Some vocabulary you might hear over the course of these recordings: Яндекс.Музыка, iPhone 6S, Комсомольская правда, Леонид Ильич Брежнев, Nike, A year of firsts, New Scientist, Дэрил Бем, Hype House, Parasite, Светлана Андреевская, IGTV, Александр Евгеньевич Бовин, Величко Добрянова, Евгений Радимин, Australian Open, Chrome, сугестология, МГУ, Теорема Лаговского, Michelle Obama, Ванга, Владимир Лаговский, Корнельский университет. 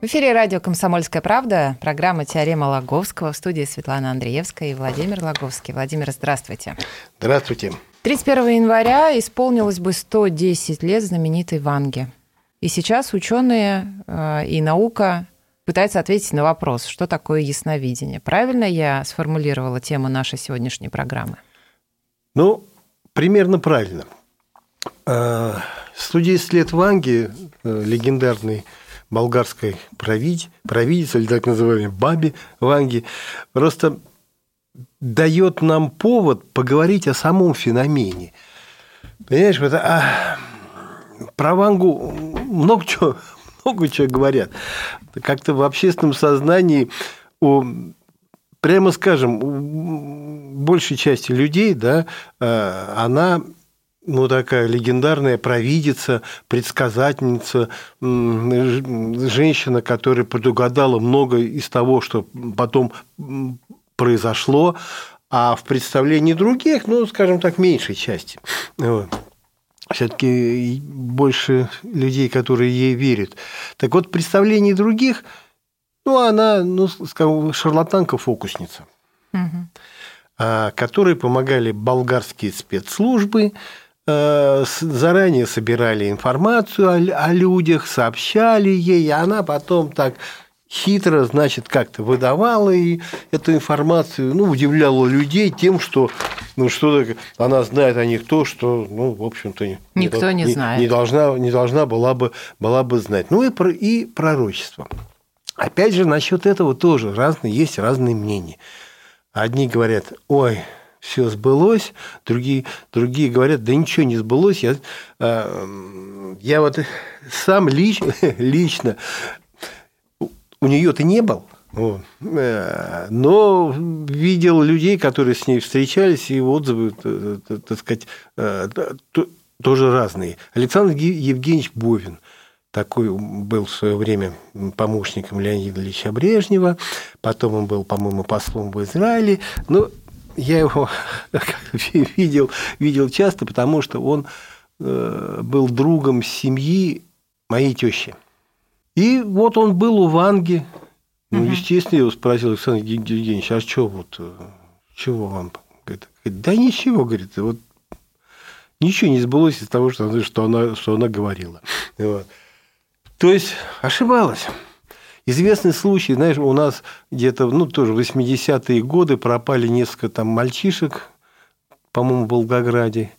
В эфире радио «Комсомольская правда», программа «Теорема Лаговского», в студии Светлана Андреевская и Владимир Лаговский. Владимир, здравствуйте. Здравствуйте. 31 января исполнилось бы 110 лет знаменитой Ванги. И сейчас ученые и наука пытаются ответить на вопрос, что такое ясновидение. Правильно я сформулировала тему нашей сегодняшней программы? Ну, примерно правильно. 110 лет Ванги, легендарный болгарской правительство, или так называемой бабе Ванги, просто дает нам повод поговорить о самом феномене. Понимаешь, про Вангу много чего говорят. Как-то в общественном сознании, прямо скажем, у большей части людей, да, она... такая легендарная провидица, предсказательница, женщина, которая предугадала многое из того, что потом произошло, а в представлении других, скажем так, меньшей части. Все-таки больше людей, которые ей верят. Так вот, в представлении других, она, скажем, шарлатанка-фокусница, которой помогали болгарские спецслужбы, заранее собирали информацию о людях, сообщали ей, а она потом так хитро, как-то выдавала и эту информацию, удивляла людей тем, что, она знает о них то, что, в общем-то, никто не знает. Не должна была бы знать. И пророчество. Опять же, насчет этого тоже есть разные мнения. Одни говорят: ой, все сбылось, другие говорят: да ничего не сбылось. Я сам лично у нее-то не был, но видел людей, которые с ней встречались, и отзывы, так сказать, тоже разные. Александр Евгеньевич Бовин. Такой был в свое время помощником Леонида Ильича Брежнева, потом он был, по-моему, послом в Израиле. Но я его видел часто, потому что он был другом семьи моей тещи. И вот он был у Ванги. Естественно, я его спросил: Александр Евгеньевич, а чего вам? Говорит, да ничего, говорит, ничего не сбылось из того, что она говорила. То есть ошибалась. Известный случай, знаешь, у нас где-то, тоже в 80-е годы пропали несколько мальчишек, по-моему, в Волгограде.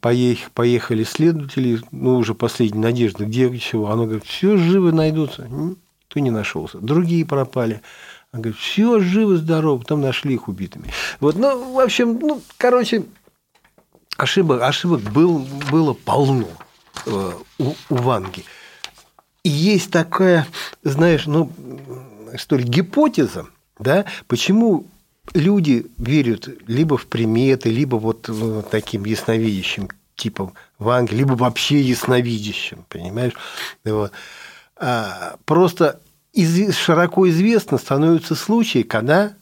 Поехали следователи, уже последняя надежда, где чего. Она говорит: все живы найдутся. Никто не нашелся. Другие пропали. Она говорит: все живы, здоровы. Там нашли их убитыми. В общем, ошибок было полно у Ванги. И есть такая, знаешь, что ли, гипотеза, да, почему люди верят либо в приметы, либо таким ясновидящим типом Ванги, либо вообще ясновидящим, понимаешь? Просто широко известно становятся случаи, когда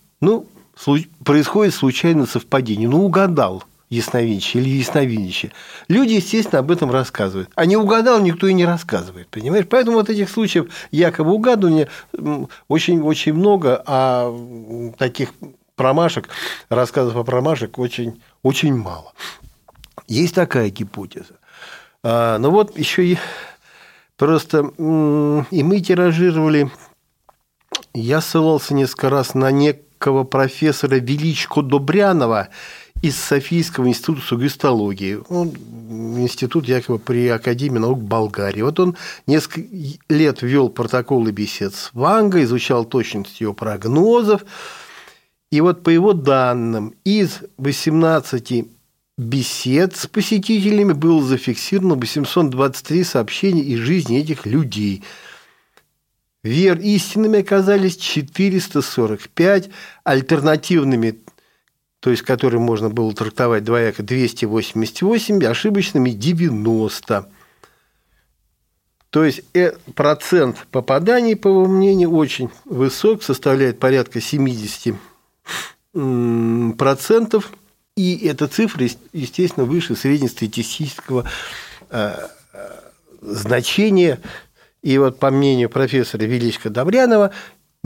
происходит случайное совпадение. Угадал ясновидящий или ясновидящие. Люди, естественно, об этом рассказывают. А не угадал, никто и не рассказывает, понимаешь? Поэтому этих случаев якобы угадывания очень-очень много, а таких промашек, рассказов о промашек очень-очень мало. Есть такая гипотеза. Но еще и просто и мы тиражировали, я ссылался несколько раз на некого профессора Величко Добрянова из Софийского института сугестологии. Институт якобы при Академии наук Болгарии. Он несколько лет вел протоколы бесед с Вангой, изучал точность ее прогнозов. И по его данным, из 18 бесед с посетителями было зафиксировано 823 сообщения из жизни этих людей. Истинными оказались 445, альтернативными – то есть который можно было трактовать двояко 288, ошибочными 90. То есть процент попаданий, по его мнению, очень высок, составляет порядка 70%. И эта цифра, естественно, выше среднестатистического значения. И вот, по мнению профессора Величко Добрянова,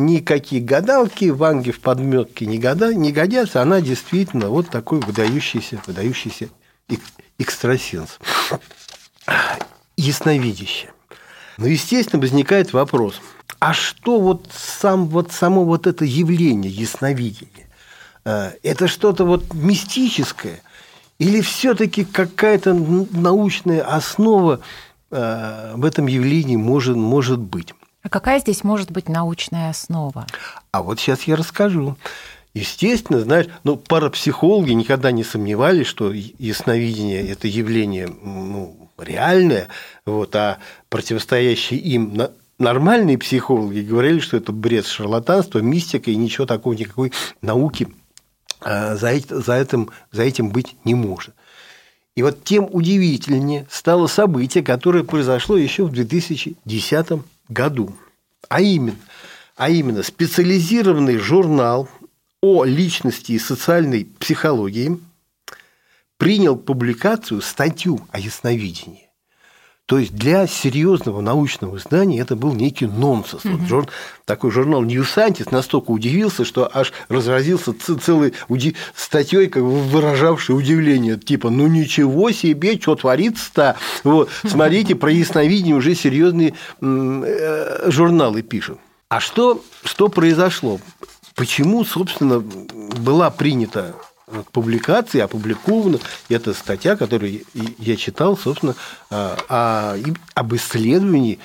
никакие гадалки Ванге в подметке не годятся. Она действительно вот такой выдающийся экстрасенс. Ясновидящее. Но, естественно, возникает вопрос, а что само это явление ясновидения? Это что-то мистическое? Или все-таки какая-то научная основа в этом явлении может быть? А какая здесь может быть научная основа? А вот сейчас я расскажу. Естественно, парапсихологи никогда не сомневались, что ясновидение – это явление реальное, а противостоящие им нормальные психологи говорили, что это бред, шарлатанство, мистика, и ничего такого, никакой науки за этим быть не может. И вот тем удивительнее стало событие, которое произошло еще в 2010 году. А именно специализированный журнал о личности и социальной психологии принял статью о ясновидении. То есть для серьезного научного издания это был некий нонсенс. Mm-hmm. Вот такой журнал New Scientist настолько удивился, что аж разразился целой статьей, выражавшей удивление. Типа, ничего себе, что творится-то? Вот, смотрите, про ясновидение уже серьезные журналы пишут. А что произошло? Почему, собственно, была принята публикации, опубликована эта статья, которую я читал, собственно, об исследовании,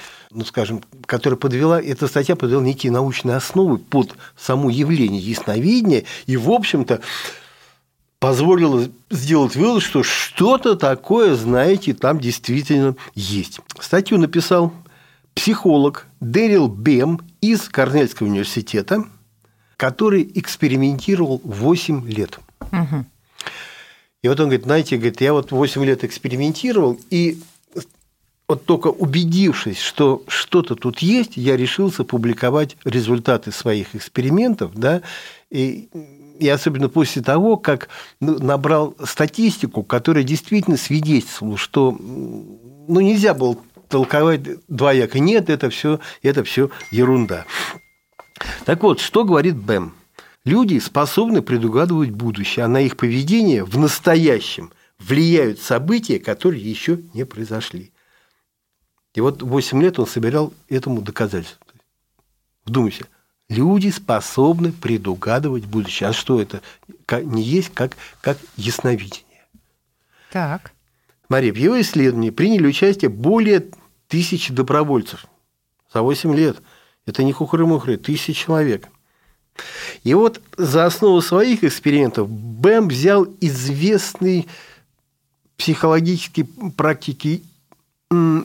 которое эта статья подвела некие научные основы под само явление ясновидения и, в общем-то, позволила сделать вывод, что что-то такое, знаете, там действительно есть. Статью написал психолог Дэрил Бем из Корнельского университета, который экспериментировал 8 лет. Угу. И вот он говорит, я 8 лет экспериментировал, и вот только убедившись, что что-то тут есть, я решился публиковать результаты своих экспериментов, и особенно после того, как набрал статистику, которая действительно свидетельствовала, что нельзя было толковать двояко. Нет, это все ерунда. Так вот, что говорит Бэм? Люди способны предугадывать будущее, а на их поведение в настоящем влияют события, которые еще не произошли. И 8 лет он собирал этому доказательство. Вдумайся, люди способны предугадывать будущее. А что это не есть, как ясновидение? Так. Смотри, в его исследовании приняли участие более 1000 добровольцев за 8 лет. Это не хухры-мухры, 1000 человек. И за основу своих экспериментов Бэм взял известный психологический практики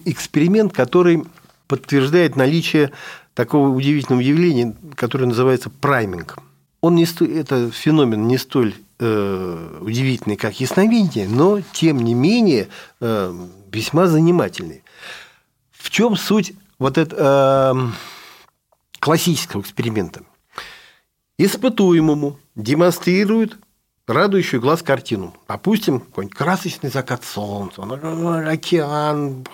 эксперимент, который подтверждает наличие такого удивительного явления, которое называется прайминг. Это феномен не столь удивительный, как ясновидение, но, тем не менее, весьма занимательный. В чем суть классического эксперимента? Испытуемому демонстрируют радующую глаз картину. Допустим, какой-нибудь красочный закат солнца, океан,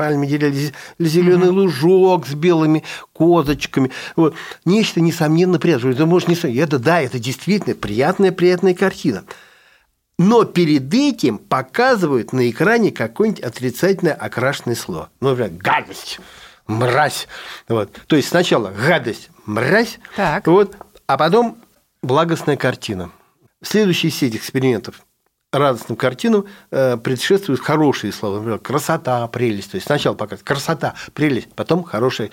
зеленый лужок с белыми козочками. Вот. Нечто, несомненно, приятное. Это действительно приятная картина. Но перед этим показывают на экране какое-нибудь отрицательно окрашенное слово. Например, гадость, мразь. Вот. То есть сначала гадость, мразь, а потом благостная картина. Следующая сеть экспериментов радостным картинам предшествуют хорошие слова. Например, красота, прелесть. То есть сначала показывают красота, прелесть, потом хорошая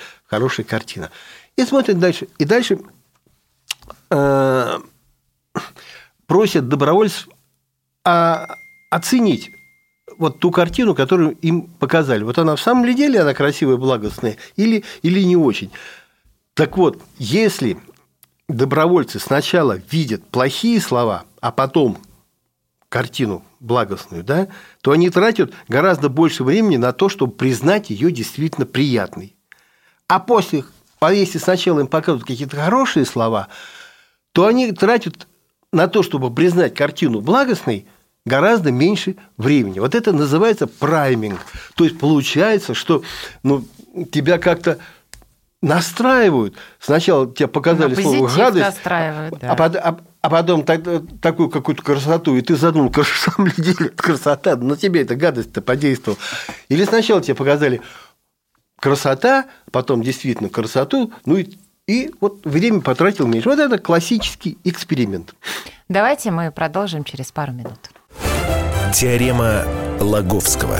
картина. И смотрят дальше. И дальше просят добровольцев оценить ту картину, которую им показали. Она в самом деле красивая, благостная или не очень. Так вот, если добровольцы сначала видят плохие слова, а потом картину благостную, да, то они тратят гораздо больше времени на то, чтобы признать ее действительно приятной. А после, если сначала им показывают какие-то хорошие слова, то они тратят на то, чтобы признать картину благостной, гораздо меньше времени. Вот это называется прайминг. То есть получается, что тебя как-то настраивают. Сначала тебе показали слово «гадость», да. А потом такую какую-то красоту, и ты задумал, на самом деле это красота, но тебе эта гадость-то подействовала. Или сначала тебе показали красота, потом действительно красоту, и вот время потратил меньше. Вот это классический эксперимент. Давайте мы продолжим через пару минут. Теорема Лаговского.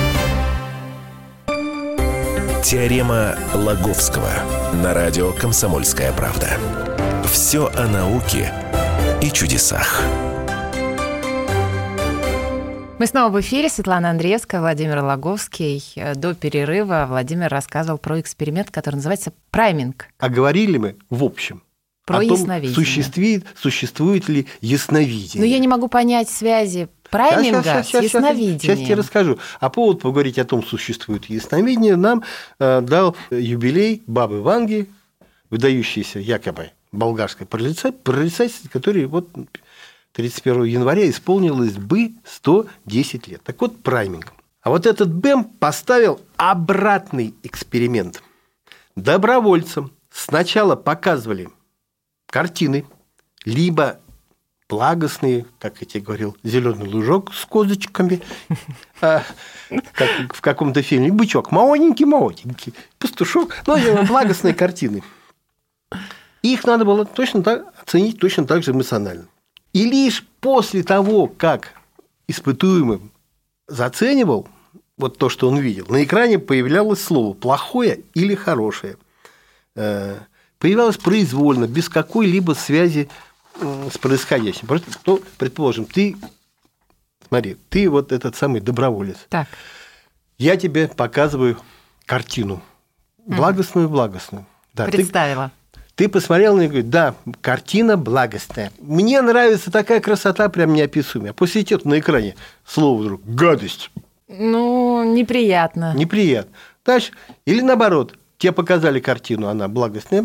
Теорема Лаговского на радио «Комсомольская правда». Все о науке и чудесах. Мы снова в эфире. Светлана Андреевская, Владимир Лаговский. До перерыва Владимир рассказывал про эксперимент, который называется прайминг. А говорили мы в общем про ясновидение. Существует ли ясновидение. Но я не могу понять связи прайминга с ясновидением. Сейчас я тебе расскажу. А повод поговорить о том, существует ясновидение, нам дал юбилей бабы Ванги, выдающейся якобы болгарской прорицательницы, который 31 января исполнилось бы 110 лет. Так вот, прайминг. А вот этот Бем поставил обратный эксперимент. Добровольцам сначала показывали картины, либо благостные, как я тебе говорил, зеленый лужок с козочками, как в каком-то фильме, бычок, молоденький, пастушок, благостные картины. Их надо было оценить точно так же эмоционально. И лишь после того, как испытуемый заценивал то, что он видел, на экране появлялось слово «плохое» или «хорошее». Появлялось произвольно, без какой-либо связи с происходящим. Просто, предположим, ты вот этот самый доброволец. Так. Я тебе показываю картину. Благостную. Да, представила. Ты посмотрел на нее и говоришь, да, картина благостная. Мне нравится такая красота, прям неописуемая. А после идет на экране слово вдруг «гадость». Неприятно. Неприятно. Дальше. Или наоборот, тебе показали картину, она благостная,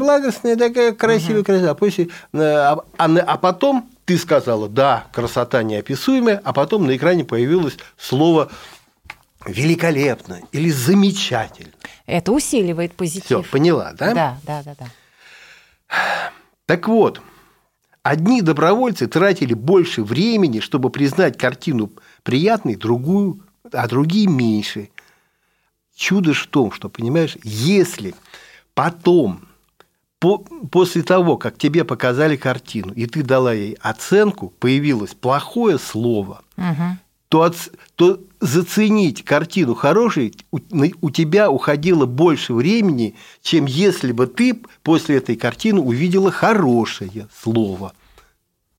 такая красивая. А потом ты сказала, да, красота неописуемая, а потом на экране появилось слово «великолепно» или «замечательно». Это усиливает позитив. Все, поняла, да? Да. Так вот, одни добровольцы тратили больше времени, чтобы признать картину приятной, другую, а другие меньше. Чудо в том, что, понимаешь, если потом, после того, как тебе показали картину, и ты дала ей оценку, появилось плохое слово, то заценить картину хорошей у тебя уходило больше времени, чем если бы ты после этой картины увидела хорошее слово.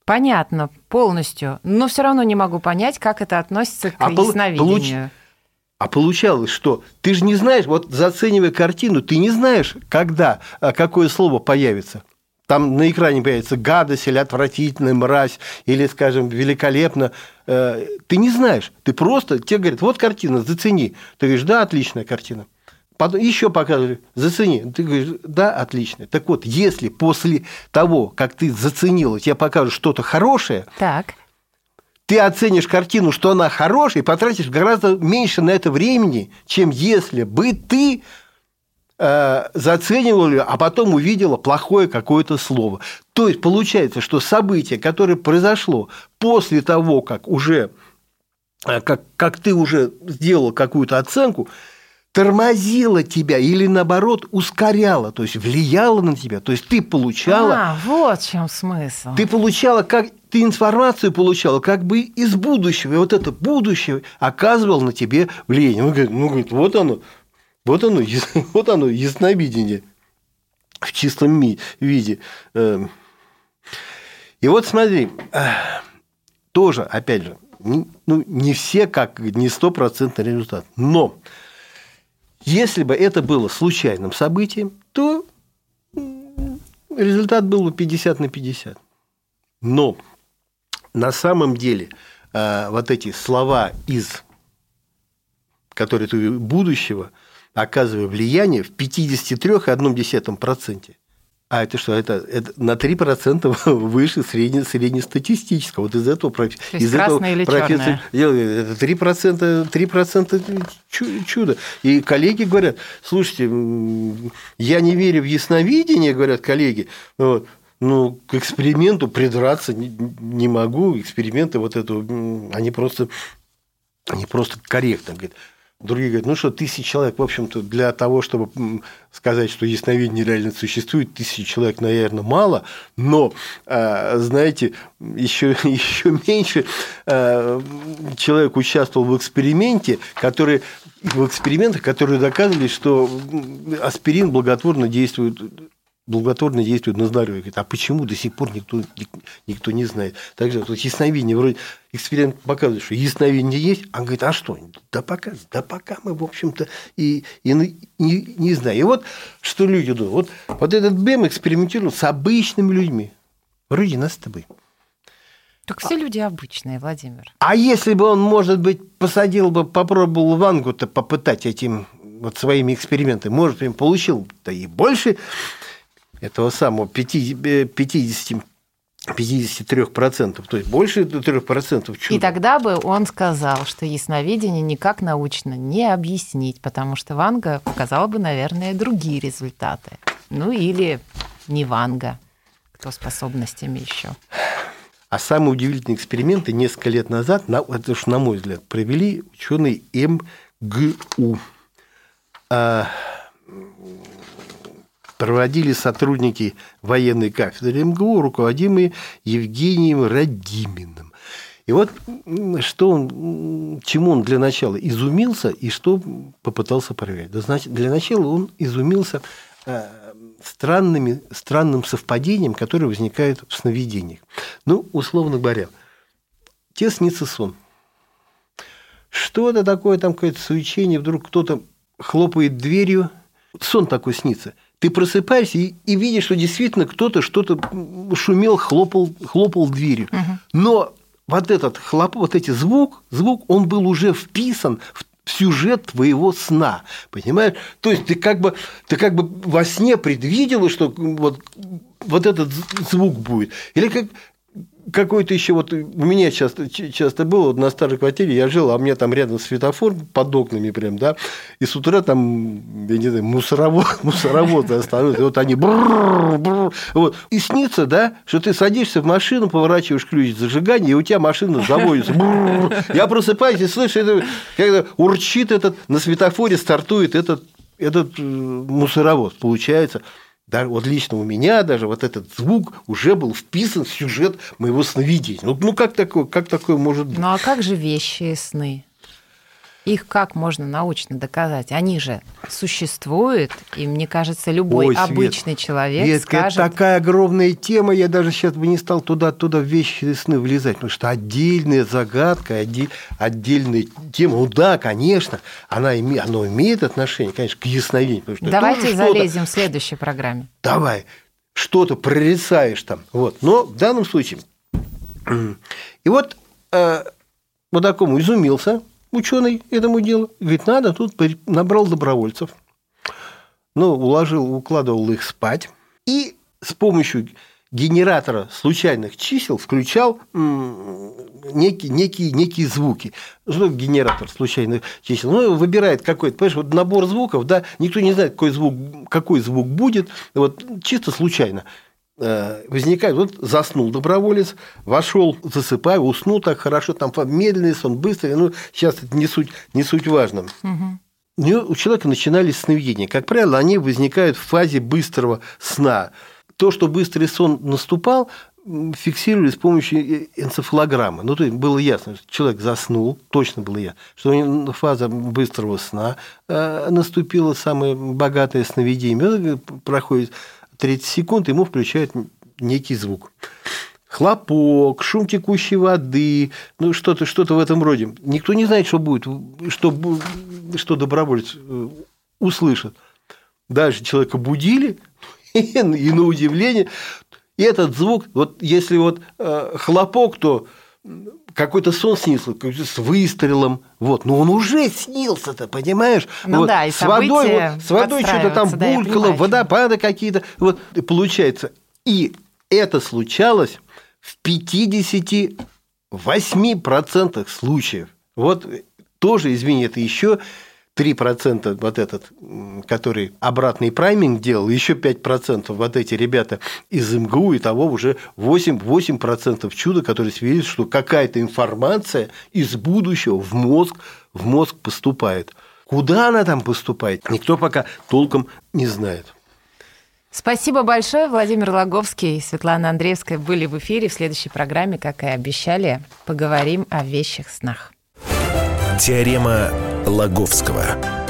Понятно, полностью. Но все равно не могу понять, как это относится к ясновидению. А получалось, что ты же не знаешь, заценивая картину, ты не знаешь, когда какое слово появится. Там на экране появится гадость или отвратительная мразь, или, скажем, великолепно. Ты не знаешь. Ты просто... Тебе говорят, вот картина, зацени. Ты говоришь, да, отличная картина. Потом еще показывали, зацени. Ты говоришь, да, отличная. Так вот, если после того, как ты заценила, тебе покажут что-то хорошее... Так. Ты оценишь картину, что она хорошая, и потратишь гораздо меньше на это времени, чем если бы ты... заценивала ее, а потом увидела плохое какое-то слово. То есть получается, что событие, которое произошло после того, как ты уже сделал какую-то оценку, тормозила тебя или, наоборот, ускоряла, то есть влияла на тебя. То есть ты получала... вот в чем смысл. Ты получала, как ты информацию получала как бы из будущего. И вот это будущее оказывало на тебе влияние. Он говорит, вот оно, ясновидение в чистом виде. И вот смотри, тоже, опять же, не все, как не стопроцентный результат. Но... Если бы это было случайным событием, то результат был бы 50/50. Но на самом деле вот эти слова, из которые ты будущего, оказывают влияние в 53,1%. А это что? Это на 3% выше среднестатистического. Вот из этого профессора делали 3% чудо. И коллеги говорят, слушайте, я не верю в ясновидение, говорят коллеги, но к эксперименту придраться не могу. Эксперименты вот это, они просто корректно говорят. Другие говорят, 1000 человек, в общем-то, для того, чтобы сказать, что ясновидение реально существует, 1000 человек, наверное, мало, но, знаете, еще меньше человек участвовал в экспериментах, которые доказывали, что аспирин благотворно действует на здоровье. Говорит, а почему до сих пор никто не знает? Также вот ясновидение, вроде эксперимент показывает, что ясновидение есть, а он говорит, а что? Да пока мы, в общем-то, и не знаем. И вот что люди думают. Вот этот Бем экспериментировал с обычными людьми. Вроде нас с тобой. Так все люди обычные, Владимир. А если бы он, может быть, попробовал Вангу-то попытать этим вот своими экспериментами, может, им получил-то и больше... этого самого 53%, то есть больше 3% чуда. И тогда бы он сказал, что ясновидение никак научно не объяснить, потому что Ванга показала бы, наверное, другие результаты. Или не Ванга, кто способностями еще. А самые удивительные эксперименты несколько лет назад, это уж на мой взгляд, провели ученые МГУ. Проводили сотрудники военной кафедры МГУ, руководимые Евгением Радиминым. И вот чему он для начала изумился и что попытался проверять. Значит, для начала он изумился странным совпадением, которое возникает в сновидениях. Условно говоря, тебе снится сон. Что-то такое, там какое-то суечение, вдруг кто-то хлопает дверью. Сон такой снится. Ты просыпаешься и видишь, что действительно кто-то что-то шумел, хлопал дверью. Угу. Но вот этот звук, он был уже вписан в сюжет твоего сна. Понимаешь? То есть ты как бы во сне предвидела, что вот этот звук будет. Или как... Какой-то еще у меня часто было, на старой квартире я жил, а у меня там рядом светофор под окнами прям, да, и с утра там, я не знаю, мусороводы остановятся, вот они и снится, да, что ты садишься в машину, поворачиваешь ключ зажигания, и у тебя машина заводится. Я просыпаюсь и слышу, как урчит на светофоре стартует этот мусоровоз, получается. Да, вот лично у меня даже вот этот звук уже был вписан в сюжет моего сновидения. Как такое может быть? А как же вещие сны? Их как можно научно доказать? Они же существуют, и, мне кажется, любой обычный человек скажет... Это такая огромная тема, я даже сейчас бы не стал туда в вещи сны влезать, потому что отдельная загадка, отдельная тема. Да, конечно, она имеет отношение, конечно, к ясновидению. Давайте залезем в следующей программе. Давай, что-то прорицаешь там. Но в данном случае... И вот такому изумился... Ученый этому делу. Говорит, надо, тут набрал добровольцев, укладывал их спать и с помощью генератора случайных чисел включал некие звуки. Что генератор случайных чисел? Выбирает какой-то, понимаешь, набор звуков, да, никто не знает, какой звук будет, чисто случайно. Возникает, заснул доброволец, вошел, засыпая, уснул так хорошо, там медленный сон, быстрый, сейчас это не суть важно. Угу. у человека начинались сновидения. Как правило, они возникают в фазе быстрого сна. То, что быстрый сон наступал, фиксировали с помощью энцефалограммы. Ну, то есть было ясно, что человек заснул, точно было ясно, что фаза быстрого сна наступила, самое богатое сновидение. Проходит 30 секунд, ему включают некий звук. Хлопок, шум текущей воды, ну, что-то в этом роде. Никто не знает, что будет, что добровольец услышит. Даже человека будили, и на удивление. И этот звук, вот если вот хлопок, то какой-то сон снился, с выстрелом, вот, но он уже снился-то, понимаешь? Ну вот, да, и с водой что-то там булькало, водопады какие-то, вот, и получается. И это случалось в 58% случаев. Вот тоже, извини, это еще 3% вот этот, который обратный прайминг делал, еще 5% вот эти ребята из МГУ, и того уже 8% чуда, которые свидетельствуют, что какая-то информация из будущего в мозг поступает. Куда она там поступает, никто пока толком не знает. Спасибо большое. Владимир Лаговский и Светлана Андреевская были в эфире. В следующей программе, как и обещали, поговорим о вещих снах. Теорема Лаговского.